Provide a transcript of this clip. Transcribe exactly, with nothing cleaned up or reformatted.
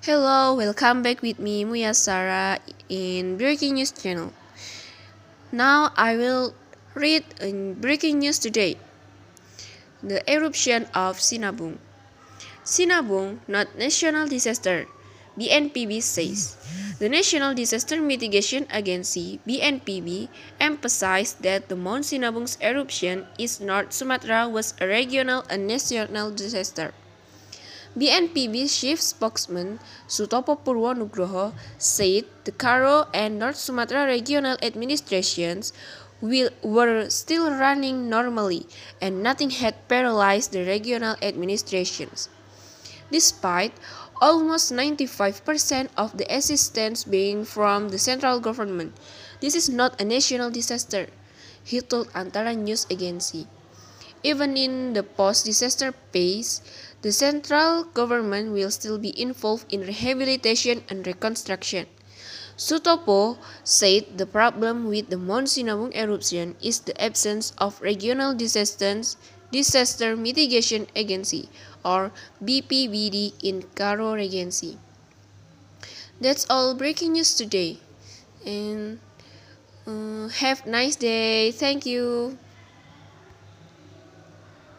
Hello, welcome back with me Muyasara in Breaking News channel. Now I will read in breaking news today. The eruption of Sinabung. Sinabung, not national disaster, B N P B says. The National Disaster Mitigation Agency, B N P B, emphasized that the Mount Sinabung's eruption in North Sumatra was a regional and national disaster. B N P B chief spokesman Sutopo Purwo Nugroho said the Karo and North Sumatra regional administrations will, were still running normally and nothing had paralyzed the regional administrations. Despite almost ninety-five percent of the assistance being from the central government, this is not a national disaster, he told Antara News Agency. Even in the post-disaster phase, the central government will still be involved in rehabilitation and reconstruction. Sutopo said the problem with the Mount Sinabung eruption is the absence of Regional Disaster Mitigation Agency or B P B D in Karo Regency. That's all breaking news today. And uh, have a nice day. Thank you.